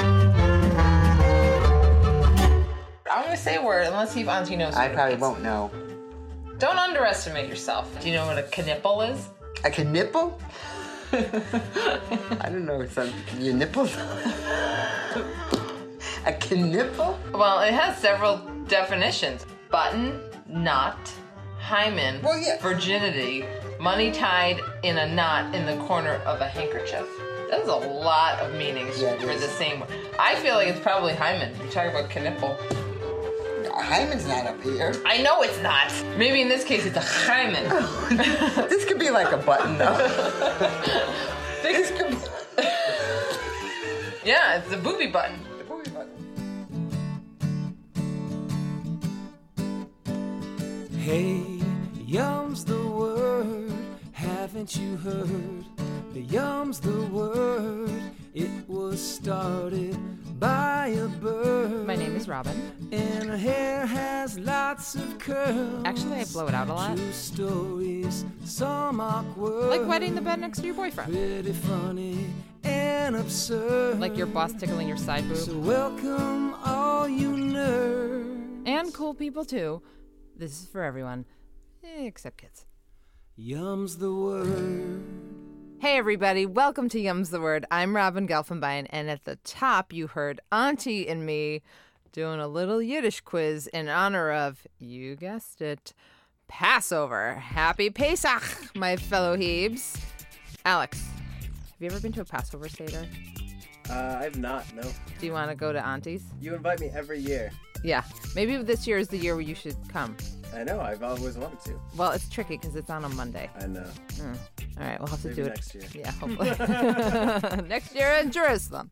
I'm going to say a word, and let's see if Auntie knows. I probably won't know. Don't underestimate yourself. Do you know what a knipple is? A knipple? I don't know. Your nipples? A knipple? Well, it has several definitions. Button, knot, hymen, well, yeah. Virginity, money tied in a knot in the corner of a handkerchief. That's a lot of meanings for the same word. I feel like it's probably hymen. You're talking about knipple. Hymen's not up here. I know it's not. Maybe in this case it's a hymen. Oh, this could be like a button, though. This could be... Yeah, it's the booby button. The booby button. Hey, yum's the word. Haven't you heard? The yum's the word. It was started by a bird. My name is Robin. And her hair has lots of curls. Actually, I blow it out a lot. True stories, some awkward. Like wetting the bed next to your boyfriend. Pretty funny and absurd. Like your boss tickling your side boob. So welcome all you nerds. And cool people too. This is for everyone, except kids. Yum's the word. Hey everybody, welcome to Yum's the Word. I'm Robin Gelfenbein, and at the top you heard Auntie and me doing a little Yiddish quiz in honor of, you guessed it, Passover. Happy Pesach, my fellow Hebes. Alex, have you ever been to a Passover Seder? I've not, no. Do you want to go to Auntie's? You invite me every year. Yeah, maybe this year is the year where you should come. I know, I've always wanted to. Well, it's tricky because it's on a Monday. I know. All right, we'll have to do it next year. Yeah, hopefully. Next year in Jerusalem.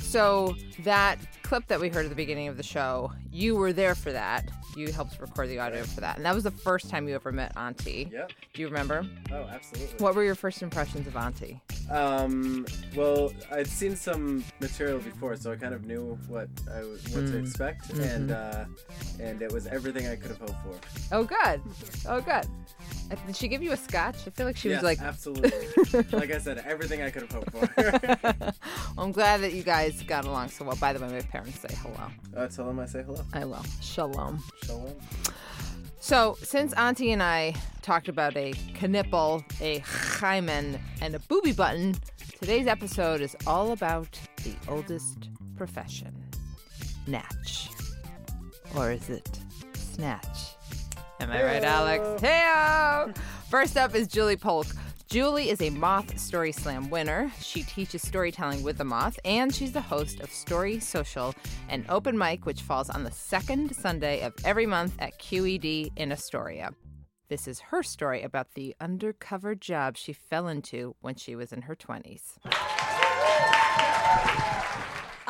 So that clip that we heard at the beginning of the show, you were there for that. You helped record the audio for that. And that was the first time you ever met Auntie. Yep. Do you remember? Oh, absolutely. What were your first impressions of Auntie? Well, I'd seen some material before, so I kind of knew what to expect. Mm-hmm. And it was everything I could have hoped for. Oh, good. Oh, good. Did she give you a scotch? I feel like she was like... absolutely. Like I said, everything I could have hoped for. Well, I'm glad that you guys got along so well. By the way, my parents say hello. Tell them I say hello. I will. Shalom. Shalom. So, since Auntie and I talked about a knipple, a hymen, and a booby button, today's episode is all about the oldest profession, natch. Or is it snatch? Am I right, Alex? Hey-o! First up is Julie Polk. Julie is a Moth Story Slam winner. She teaches storytelling with the Moth, and she's the host of Story Social, an open mic which falls on the second Sunday of every month at QED in Astoria. This is her story about the undercover job she fell into when she was in her 20s.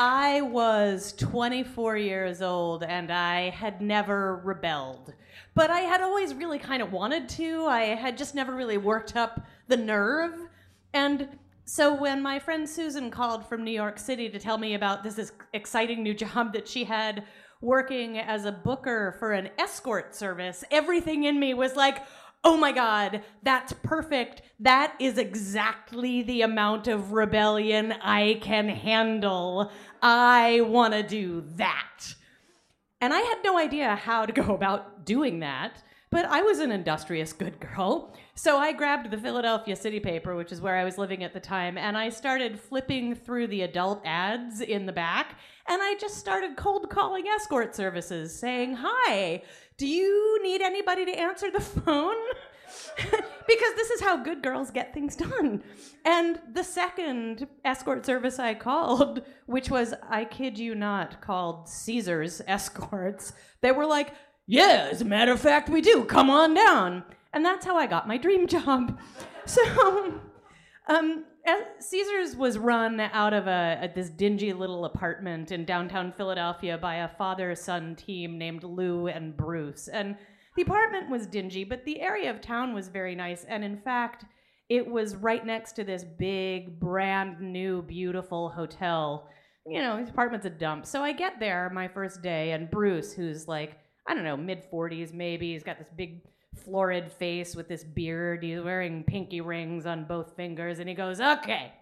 I was 24 years old, and I had never rebelled. But I had always really kind of wanted to. I had just never really worked up the nerve. And so when my friend Susan called from New York City to tell me about this exciting new job that she had working as a booker for an escort service, everything in me was like, oh my God, that's perfect. That is exactly the amount of rebellion I can handle. I want to do that. And I had no idea how to go about doing that, but I was an industrious good girl. So I grabbed the Philadelphia City Paper, which is where I was living at the time, and I started flipping through the adult ads in the back, and I just started cold calling escort services, saying, hi, do you need anybody to answer the phone? Because this is how good girls get things done. And the second escort service I called, which was, I kid you not, called Caesar's Escorts, they were like, yeah, as a matter of fact, we do. Come on down. And that's how I got my dream job. So Caesar's was run out of this dingy little apartment in downtown Philadelphia by a father-son team named Lou and Bruce. And the apartment was dingy, but the area of town was very nice. And in fact, it was right next to this big, brand new, beautiful hotel. You know, the apartment's a dump. So I get there my first day, and Bruce, who's like, I don't know, mid-40s maybe, he's got this big florid face with this beard. He's wearing pinky rings on both fingers, and he goes, okay,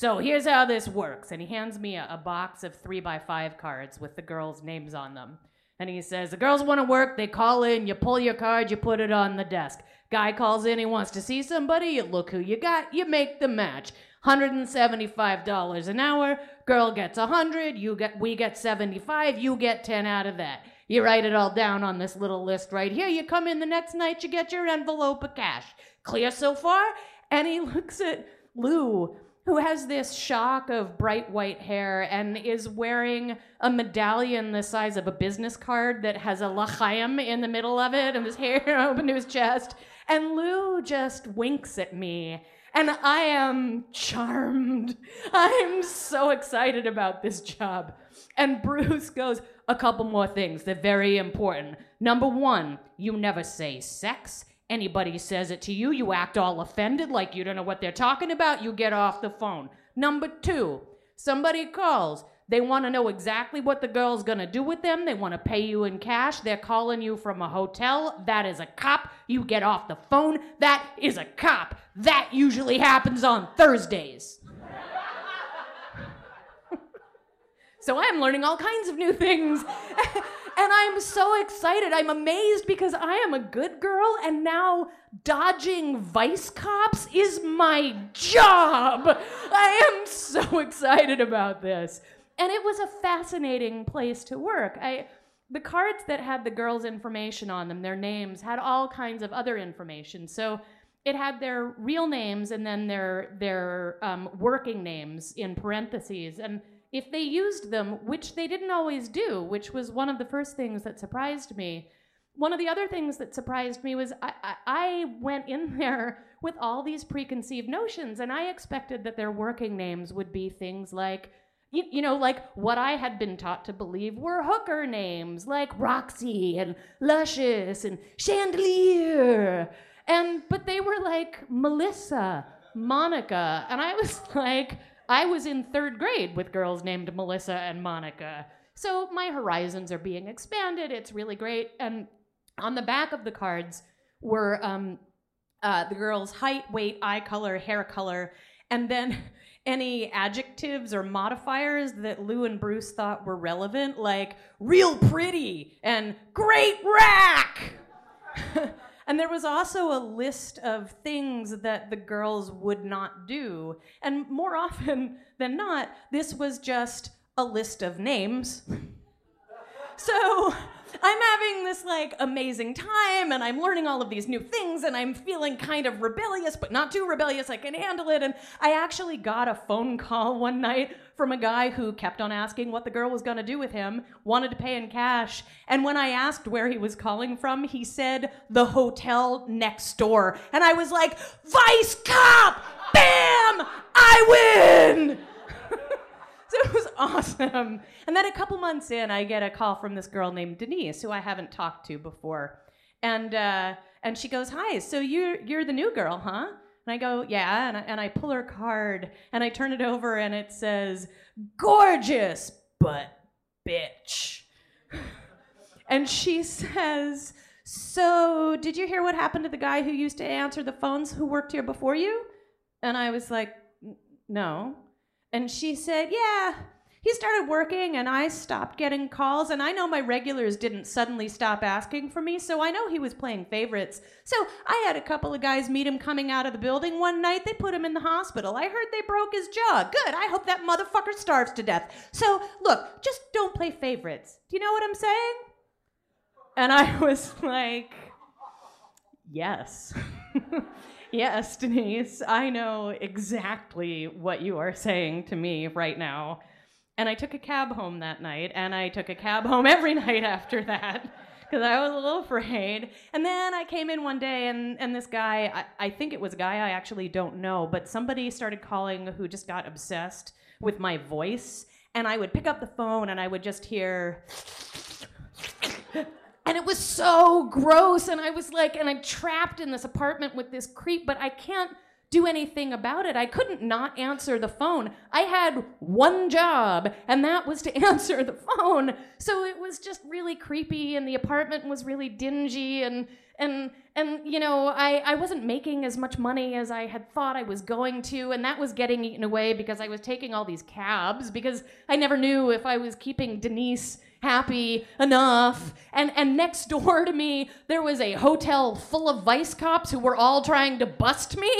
So here's how this works. And he hands me a box of 3x5 cards with the girls' names on them. And he says, the girls want to work, they call in, you pull your card, you put it on the desk. Guy calls in, he wants to see somebody, you look who you got, you make the match. $175 an hour, girl gets 100, we get 75, you get 10 out of that. You write it all down on this little list right here, you come in the next night, you get your envelope of cash. Clear so far? And he looks at Lou, who has this shock of bright white hair and is wearing a medallion the size of a business card that has a l'chaim in the middle of it and his hair open to his chest. And Lou just winks at me. And I am charmed. I'm so excited about this job. And Bruce goes, a couple more things. They're very important. Number one, you never say sex. Anybody says it to you, you act all offended like you don't know what they're talking about, you get off the phone. Number two, somebody calls. They want to know exactly what the girl's going to do with them. They want to pay you in cash. They're calling you from a hotel. That is a cop. You get off the phone. That is a cop. That usually happens on Thursdays. So I'm learning all kinds of new things. And I'm so excited. I'm amazed because I am a good girl, and now dodging vice cops is my job. I am so excited about this. And it was a fascinating place to work. The cards that had the girls' information on them, their names, had all kinds of other information. So it had their real names and then their working names in parentheses. And if they used them, which they didn't always do, which was one of the first things that surprised me. One of the other things that surprised me was I went in there with all these preconceived notions, and I expected that their working names would be things like, like what I had been taught to believe were hooker names, like Roxy and Luscious and Chandelier. But they were like Melissa, Monica, and I was like, I was in third grade with girls named Melissa and Monica. So my horizons are being expanded. It's really great. And on the back of the cards were the girls' height, weight, eye color, hair color, and then any adjectives or modifiers that Lou and Bruce thought were relevant, like real pretty and great rack. And there was also a list of things that the girls would not do. And more often than not, this was just a list of names. So I'm having this amazing time, and I'm learning all of these new things, and I'm feeling kind of rebellious, but not too rebellious, I can handle it. And I actually got a phone call one night from a guy who kept on asking what the girl was gonna do with him, wanted to pay in cash, and when I asked where he was calling from, he said, the hotel next door. And I was like, vice cop, bam, I win! So it was awesome. And then a couple months in, I get a call from this girl named Denise, who I haven't talked to before. And she goes, hi, so you're the new girl, huh? And I go, yeah, and I pull her card, and I turn it over, and it says, gorgeous, but bitch. And she says, so did you hear what happened to the guy who used to answer the phones who worked here before you? And I was like, no. And she said, yeah, he started working, and I stopped getting calls, and I know my regulars didn't suddenly stop asking for me, so I know he was playing favorites. So I had a couple of guys meet him coming out of the building one night. They put him in the hospital. I heard they broke his jaw. Good. I hope that motherfucker starves to death. So, look, just don't play favorites. Do you know what I'm saying? And I was like, yes. Yes, Denise, I know exactly what you are saying to me right now. And I took a cab home that night, and I took a cab home every night after that, because I was a little afraid. And then I came in one day, and this guy, I think it was a guy, I actually don't know, but somebody started calling who just got obsessed with my voice, and I would pick up the phone, and I would just hear... And it was so gross, and I was like, and I'm trapped in this apartment with this creep, but I can't do anything about it. I couldn't not answer the phone. I had one job, and that was to answer the phone. So it was just really creepy, and the apartment was really dingy, and And, you know, I wasn't making as much money as I had thought I was going to, and that was getting eaten away because I was taking all these cabs because I never knew if I was keeping Denise happy enough. And next door to me, there was a hotel full of vice cops who were all trying to bust me.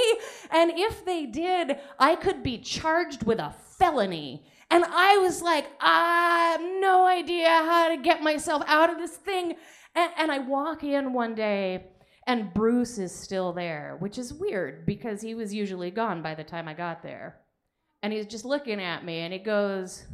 And if they did, I could be charged with a felony. And I was like, I have no idea how to get myself out of this thing. And I walk in one day, and Bruce is still there, which is weird because he was usually gone by the time I got there. And he's just looking at me and he goes,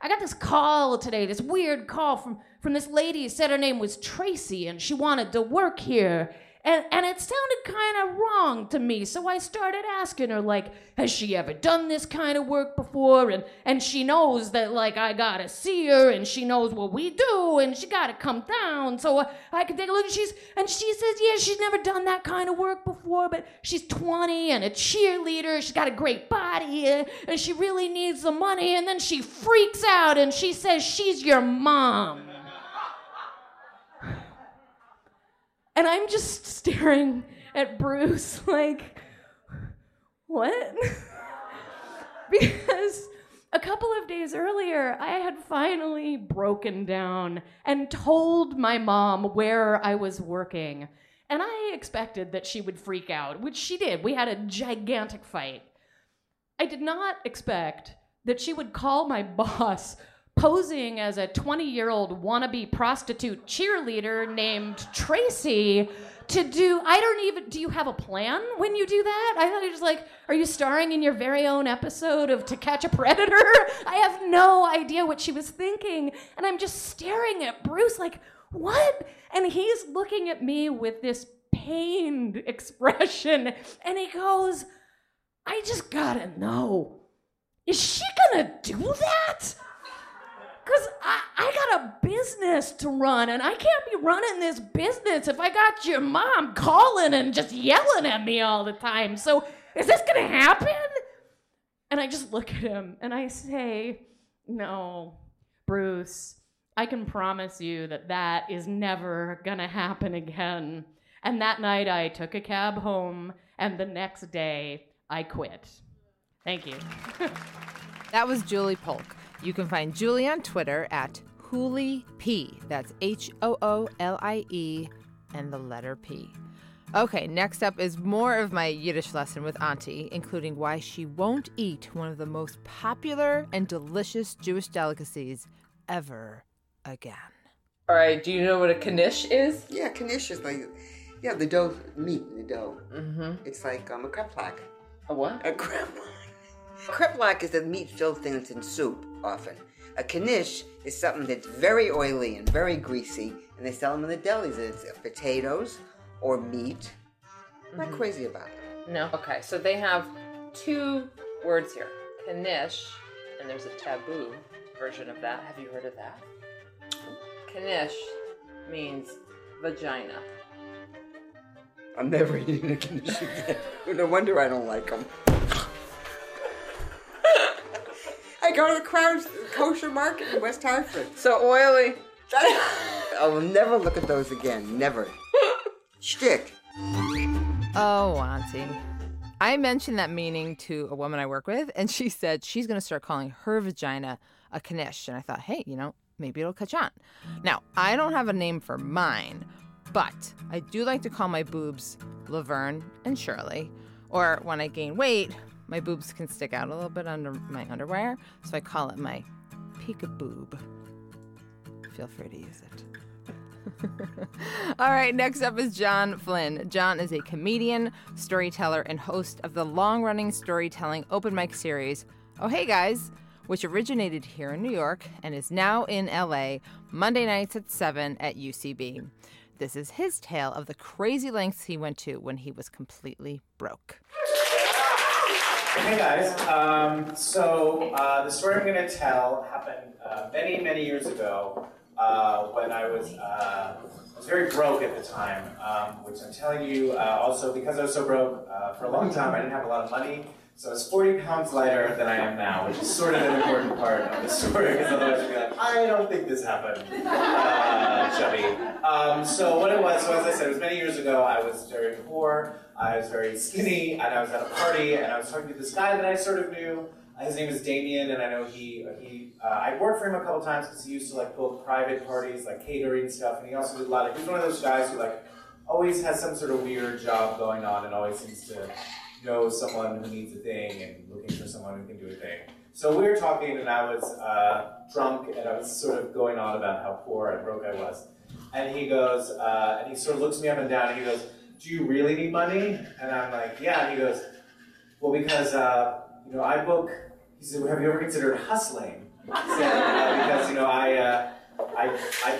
I got this call today, this weird call from this lady who said her name was Tracy and she wanted to work here. And it sounded kind of wrong to me, so I started asking her, like, has she ever done this kind of work before? And she knows that, like, I gotta see her, and she knows what we do, and she gotta come down, so I can take a look. And she says, yeah, she's never done that kind of work before, but she's 20 and a cheerleader, she's got a great body, and she really needs the money, and then she freaks out, and she says, she's your mom. And I'm just staring at Bruce like, what? Because a couple of days earlier, I had finally broken down and told my mom where I was working. And I expected that she would freak out, which she did. We had a gigantic fight. I did not expect that she would call my boss posing as a 20-year-old wannabe prostitute cheerleader named Tracy to do, do you have a plan when you do that? I thought it was like, are you starring in your very own episode of To Catch a Predator? I have no idea what she was thinking. And I'm just staring at Bruce like, what? And he's looking at me with this pained expression. And he goes, I just gotta know, is she gonna do that? Because I got a business to run, and I can't be running this business if I got your mom calling and just yelling at me all the time. So is this going to happen? And I just look at him, and I say, no, Bruce, I can promise you that that is never going to happen again. And that night, I took a cab home, and the next day, I quit. Thank you. That was Julie Polk. You can find Julie on Twitter at Hoolie P. That's H-O-O-L-I-E and the letter P. Okay, next up is more of my Yiddish lesson with Auntie, including why she won't eat one of the most popular and delicious Jewish delicacies ever again. All right, do you know what a knish is? Yeah, knish is like, yeah, the dough, meat in the dough. Mm-hmm. It's like a kreplach. A what? A kreplach. Kreplach is the meat-filled thing that's in soup, often. A knish is something that's very oily and very greasy, and they sell them in the delis. It's potatoes or meat. I'm not crazy about it. No? Okay, so they have two words here. Knish, and there's a taboo version of that. Have you heard of that? Knish means vagina. I'm never eating a knish again. No wonder I don't like them. I go to the Crown's kosher market in West Hartford. So oily. I will never look at those again. Never. Shtick. Oh, Auntie. I mentioned that meaning to a woman I work with, and she said she's going to start calling her vagina a knish. And I thought, hey, you know, maybe it'll catch on. Now, I don't have a name for mine, but I do like to call my boobs Laverne and Shirley. Or when I gain weight, my boobs can stick out a little bit under my underwear, so I call it my peek-a-boob. Feel free to use it. All right, next up is John Flynn. John is a comedian, storyteller, and host of the long-running storytelling open mic series, Oh Hey Guys!, which originated here in New York and is now in L.A., Monday nights at 7 at UCB. This is his tale of the crazy lengths he went to when he was completely broke. Hey guys, the story I'm going to tell happened many, many years ago when I was very broke at the time, which I'm telling you also because I was so broke for a long time I didn't have a lot of money, So I was 40 pounds lighter than I am now, which is sort of an important part of the story, because otherwise you'd be like, I don't think this happened, chubby. So what it was, so as I said, it was many years ago. I was very poor, I was very skinny, and I was at a party, and I was talking to this guy that I sort of knew. His name is Damien, and I know I worked for him a couple times because he used to like book private parties, like catering stuff, and he also did a lot of, he was one of those guys who like always has some sort of weird job going on and always seems to know someone who needs a thing and looking for someone who can do a thing. So we were talking and I was drunk and I was sort of going on about how poor and broke I was. And he goes, and he sort of looks me up and down and he goes, do you really need money? And I'm like, yeah. And he goes, well, because, you know, I book. He said, have you ever considered hustling? I said, because, you know, I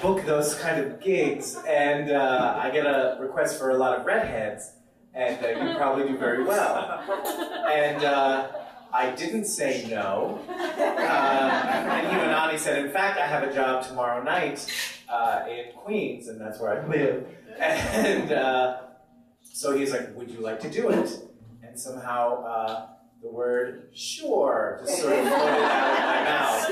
book those kind of gigs, and I get a request for a lot of redheads, and you probably do very well. And I didn't say no. And he went on, he said, in fact, I have a job tomorrow night in Queens, and that's where I live. And so he's like, would you like to do it? And somehow, the word sure just sort of floated out of my mouth.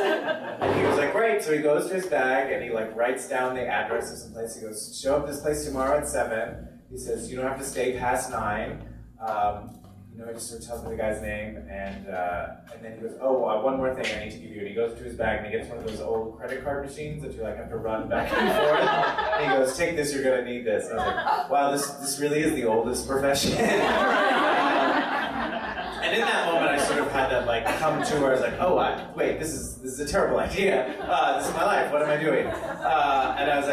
And he was like, great. So he goes to his bag and he like writes down the address of some place. He goes, show up this place tomorrow at 7. He says, you don't have to stay past 9. You know, he just sort of tells me the guy's name. And then he goes, oh, one more thing I need to give you. And he goes to his bag and he gets one of those old credit card machines that you like have to run back and forth. And he goes, take this, you're going to need this. And I was like, wow, this really is the oldest profession. And in that moment, I sort of had that like come to where I was like, oh, wait, this is a terrible idea. This is my life. What am I doing? And I was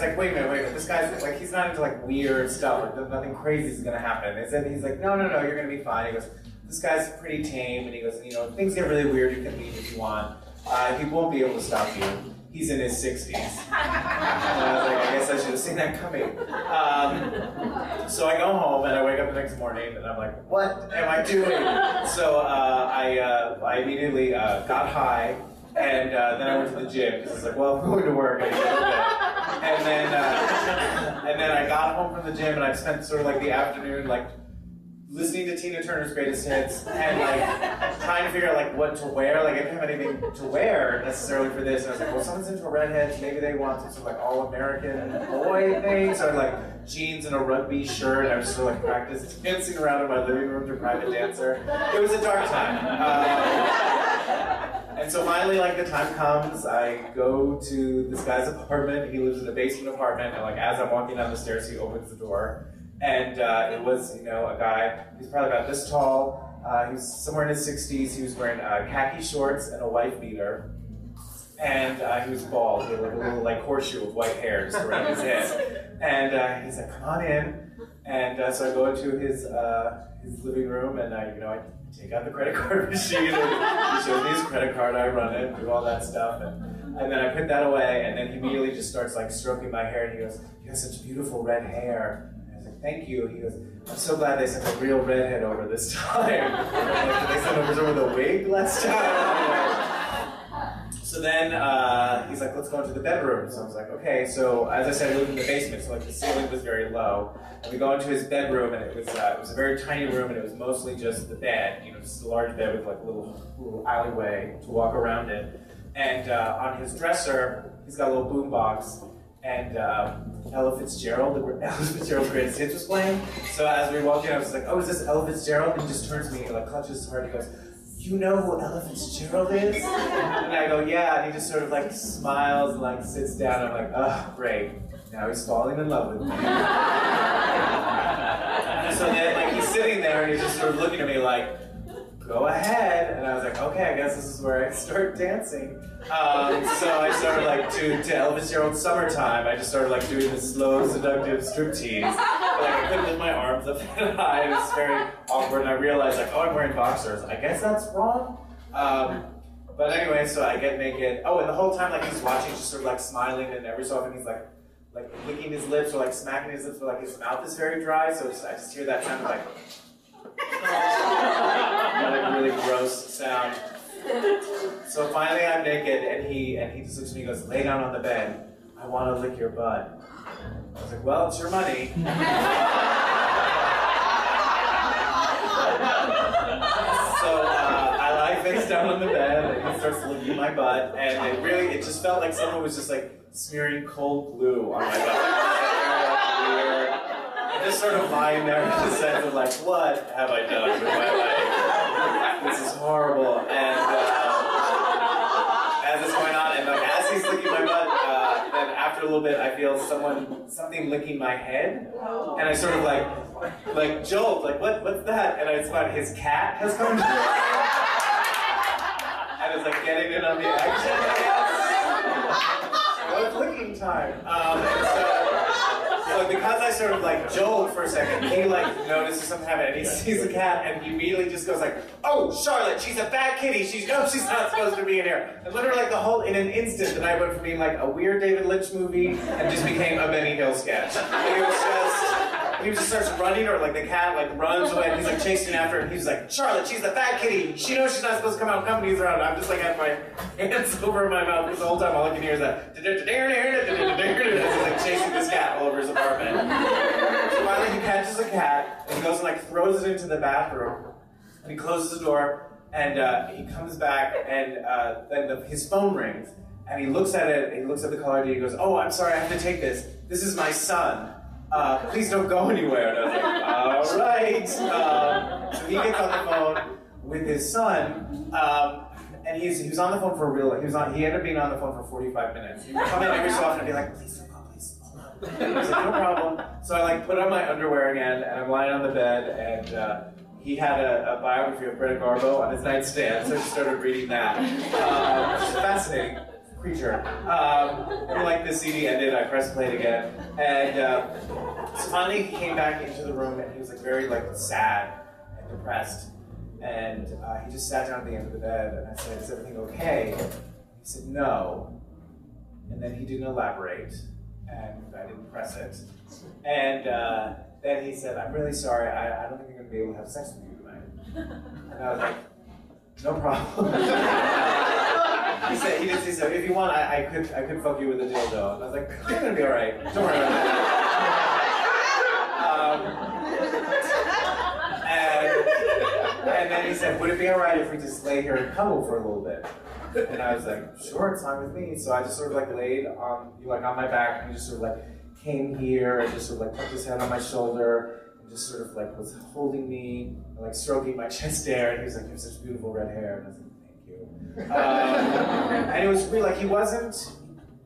like, wait a minute. This guy's like, he's not into like weird stuff. Like, nothing crazy is gonna happen. And then he's like, no, you're gonna be fine. He goes, this guy's pretty tame. And he goes, you know, things get really weird. You can leave if you want. He won't be able to stop you. He's in his 60s. And I was like, I guess I should have seen that coming. So I go home and I wake up the next morning and I'm like, what am I doing? So I immediately got high and then I went to the gym. Because I was like, well, I'm going to work. And then I got home from the gym and I spent sort of like the afternoon like listening to Tina Turner's greatest hits and like trying to figure out like what to wear. Like I didn't have anything to wear necessarily for this. And I was like, well, someone's into a redhead, maybe they want some sort of like all-American boy thing. So I like jeans and a rugby shirt. I was just sort of like practiced dancing around in my living room to Private Dancer. It was a dark time. And so finally, like, the time comes, I go to this guy's apartment. He lives in a basement apartment, and like as I'm walking down the stairs, he opens the door. And it was, you know, a guy, he's probably about this tall, he was somewhere in his 60s, he was wearing khaki shorts and a wife beater, and he was bald, with like a little like horseshoe of white hair just around his head. And he's like, come on in. And so I go into his living room and I, you know, I take out the credit card machine, and he shows me his credit card, I run it, do all that stuff. And then I put that away, and then he immediately just starts like stroking my hair, and he goes, you have such beautiful red hair. Thank you. He goes, I'm so glad they sent a real redhead over this time. Like, did they send over with a wig last time? So then he's like, let's go into the bedroom. So I was like, okay. So as I said, I lived in the basement, so like the ceiling was very low. And we go into his bedroom, and it was a very tiny room, and it was mostly just the bed, you know, just a large bed with like a little alleyway to walk around it. And on his dresser, he's got a little boombox. And Ella Fitzgerald's greatest hits was playing. So as we walked in, I was like, oh, is this Ella Fitzgerald? And he just turns to me and like clutches his heart and he goes, you know who Ella Fitzgerald is? And I go, yeah, and he just sort of like smiles and like sits down. And I'm like, oh, great. Now he's falling in love with me. And so then like he's sitting there and he's just sort of looking at me like, go ahead. And I was like, okay, I guess this is where I start dancing. So I started like to Elvis Gerald's Summertime, I just started like doing this slow, seductive striptease. Like I couldn't lift my arms up that high, it was very awkward, and I realized like, oh, I'm wearing boxers. I guess that's wrong. But anyway, so I get naked. Oh, and the whole time like he's watching, just sort of like smiling, and every so often he's like licking his lips or like smacking his lips, but like his mouth is very dry, so I just hear that sound of like that really gross sound. So finally I'm naked and he just looks at me and goes, lay down on the bed. I want to lick your butt. I was like, well, it's your money. So I lie face down on the bed and he starts licking my butt, and it just felt like someone was just like smearing cold glue on my butt. I'm just sort of lying there in the sense of like, what have I done with my life? This is horrible. And as this went on, and like as he's licking my butt, then after a little bit, I feel something licking my head, and I sort of like jolt, like what's that? And I spot his cat has come to us, and it's like getting in on the action. No, it's licking time. And so because I sort of like jolt for a second, he like notices something happening, and he sees a cat, and he immediately just goes like, "Oh, Charlotte, she's a bad kitty. She's not supposed to be in here." And literally like in an instant, that I went from being like a weird David Lynch movie and just became a Benny Hill sketch. And it was just, he just starts running, or like the cat like runs away, and he's like chasing after her, and he's like, "Charlotte, she's the fat kitty. She knows she's not supposed to come out. Company's around." I'm just like had my hands over my mouth the whole time. All I can hear is that he's like chasing this cat all over his apartment. So finally, he catches a cat and goes and like throws it into the bathroom, and he closes the door, and he comes back, and then his phone rings, and he looks at it, and he looks at the caller ID, and he goes, "Oh, I'm sorry, I have to take this. This is my son. Please don't go anywhere." And I was like, all right. So he gets on the phone with his son, and he was on the phone for a real, he ended up being on the phone for 45 minutes. He would come in every so often and be like, "Please don't go, please, hold on." And I was like, "No problem." So I like put on my underwear again, and I'm lying on the bed, and he had a biography of Greta Garbo on his nightstand, so I just started reading that. It's fascinating. Creature. And like the CD ended, I pressed play again, and so finally he came back into the room, and he was like very like sad and depressed, and he just sat down at the end of the bed, and I said, "Is everything okay?" And he said, "No," and then he didn't elaborate, and I didn't press it, and then he said, "I'm really sorry, I don't think you're going to be able to have sex with you tonight," and I was like, "No problem." He said, "If you want, I could fuck you with a dildo." And I was like, "You're gonna be all right. Don't worry about that." And then he said, "Would it be all right if we just lay here and cuddle for a little bit?" And I was like, "Sure, it's fine with me." So I just sort of like laid on my back, and he just sort of like came here and just sort of like put his head on my shoulder and just sort of like was holding me and like stroking my chest hair. And he was like, "You have such beautiful red hair." And I was like, and it was weird, like he wasn't,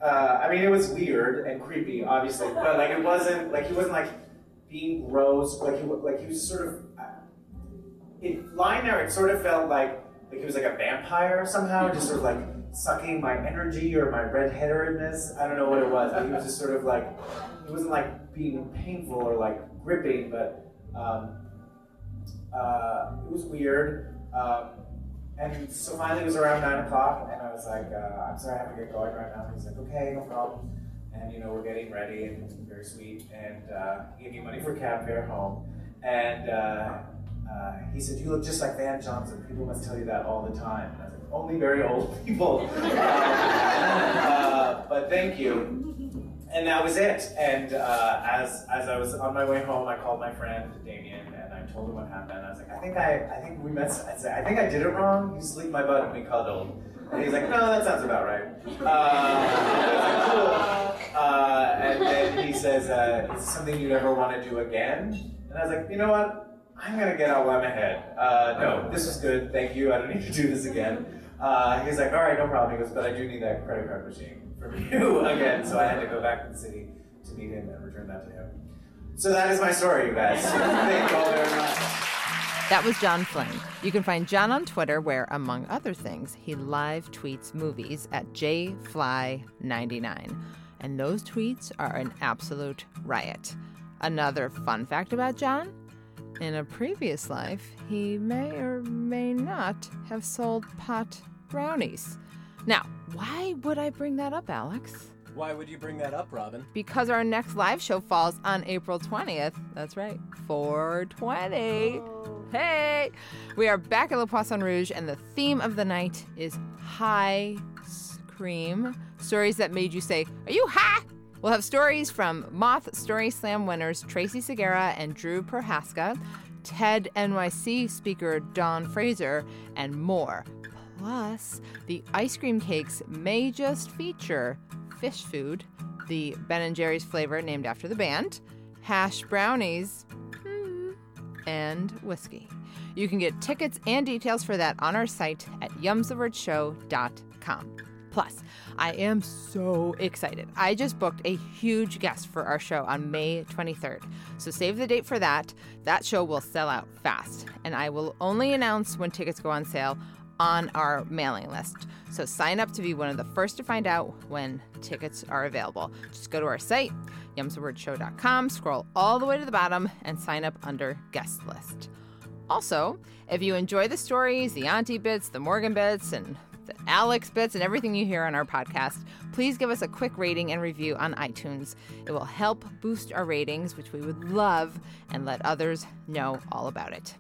I mean, it was weird and creepy, obviously, but like it wasn't, like he wasn't like being gross, like he was sort of, lying there, it sort of felt like he was like a vampire somehow, just sort of like sucking my energy or my red-headedness, I don't know what it was, but he was just sort of like, it wasn't like being painful or like gripping, but it was weird. And so finally it was around 9 o'clock, and I was like, "I'm sorry, I have to get going right now." And he's like, "Okay, no problem." And we're getting ready, and it's very sweet. And he gave me money for cab fare home. And he said, "You look just like Van Johnson. People must tell you that all the time." And I was like, "Only very old people." But thank you. And that was it. And as I was on my way home, I called my friend Damien, and I told him what happened. I was like, I think we met. I said, "I think I did it wrong. You just licked my butt and we cuddled." And he's like, "No, that sounds about right." I was like, "Cool." And then he says, "Is this something you never want to do again?" And I was like, "You know what? I'm gonna get out while I'm ahead. No, this was good. Thank you. I don't need to do this again." He's like, "All right, no problem." He goes, "But I do need that credit card machine from you again." So I had to go back to the city to meet him and return that to him. So that is my story, you guys. Thank you all very much. That was John Flynn. You can find John on Twitter, where, among other things, he live tweets movies at jfly99. And those tweets are an absolute riot. Another fun fact about John? In a previous life, he may or may not have sold pot brownies. Now, why would I bring that up, Alex? Why would you bring that up, Robin? Because our next live show falls on April 20th. That's right, 420. Oh. Hey! We are back at Le Poisson Rouge, and the theme of the night is high scream. Stories that made you say, "Are you high?" We'll have stories from Moth Story Slam winners Tracy Seguera and Drew Perhaska, TED NYC speaker Don Fraser, and more. Plus, the ice cream cakes may just feature fish food, the Ben & Jerry's flavor named after the band, hash brownies, and whiskey. You can get tickets and details for that on our site at yumsthewordshow.com. Plus, I am so excited. I just booked a huge guest for our show on May 23rd. So save the date for that. That show will sell out fast. And I will only announce when tickets go on sale on our mailing list. So sign up to be one of the first to find out when tickets are available. Just go to our site, yumsthewordshow.com, scroll all the way to the bottom, and sign up under guest list. Also, if you enjoy the stories, the Auntie bits, the Morgan bits, and the Alex bits, and everything you hear on our podcast, please give us a quick rating and review on iTunes. It will help boost our ratings, which we would love, and let others know all about it.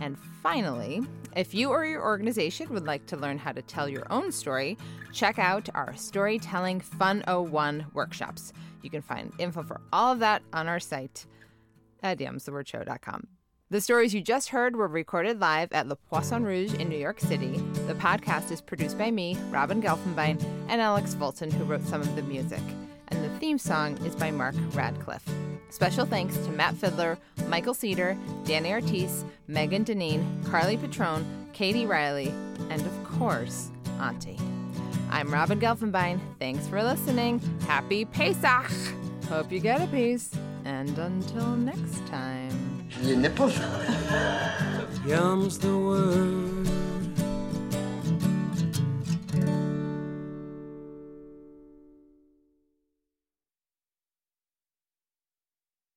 And finally, if you or your organization would like to learn how to tell your own story, check out our Storytelling Fun 01 workshops. You can find info for all of that on our site at yumsthewordshow.com. The stories you just heard were recorded live at Le Poisson Rouge in New York City. The podcast is produced by me, Robin Gelfenbein, and Alex Volton, who wrote some of the music. And the theme song is by Mark Radcliffe. Special thanks to Matt Fiddler, Michael Cedar, Danny Ortiz, Megan Deneen, Carly Patrone, Katie Riley, and of course, Auntie. I'm Robin Gelfenbein. Thanks for listening. Happy Pesach! Hope you get a piece. And until next time... your nipples? Yum's the word.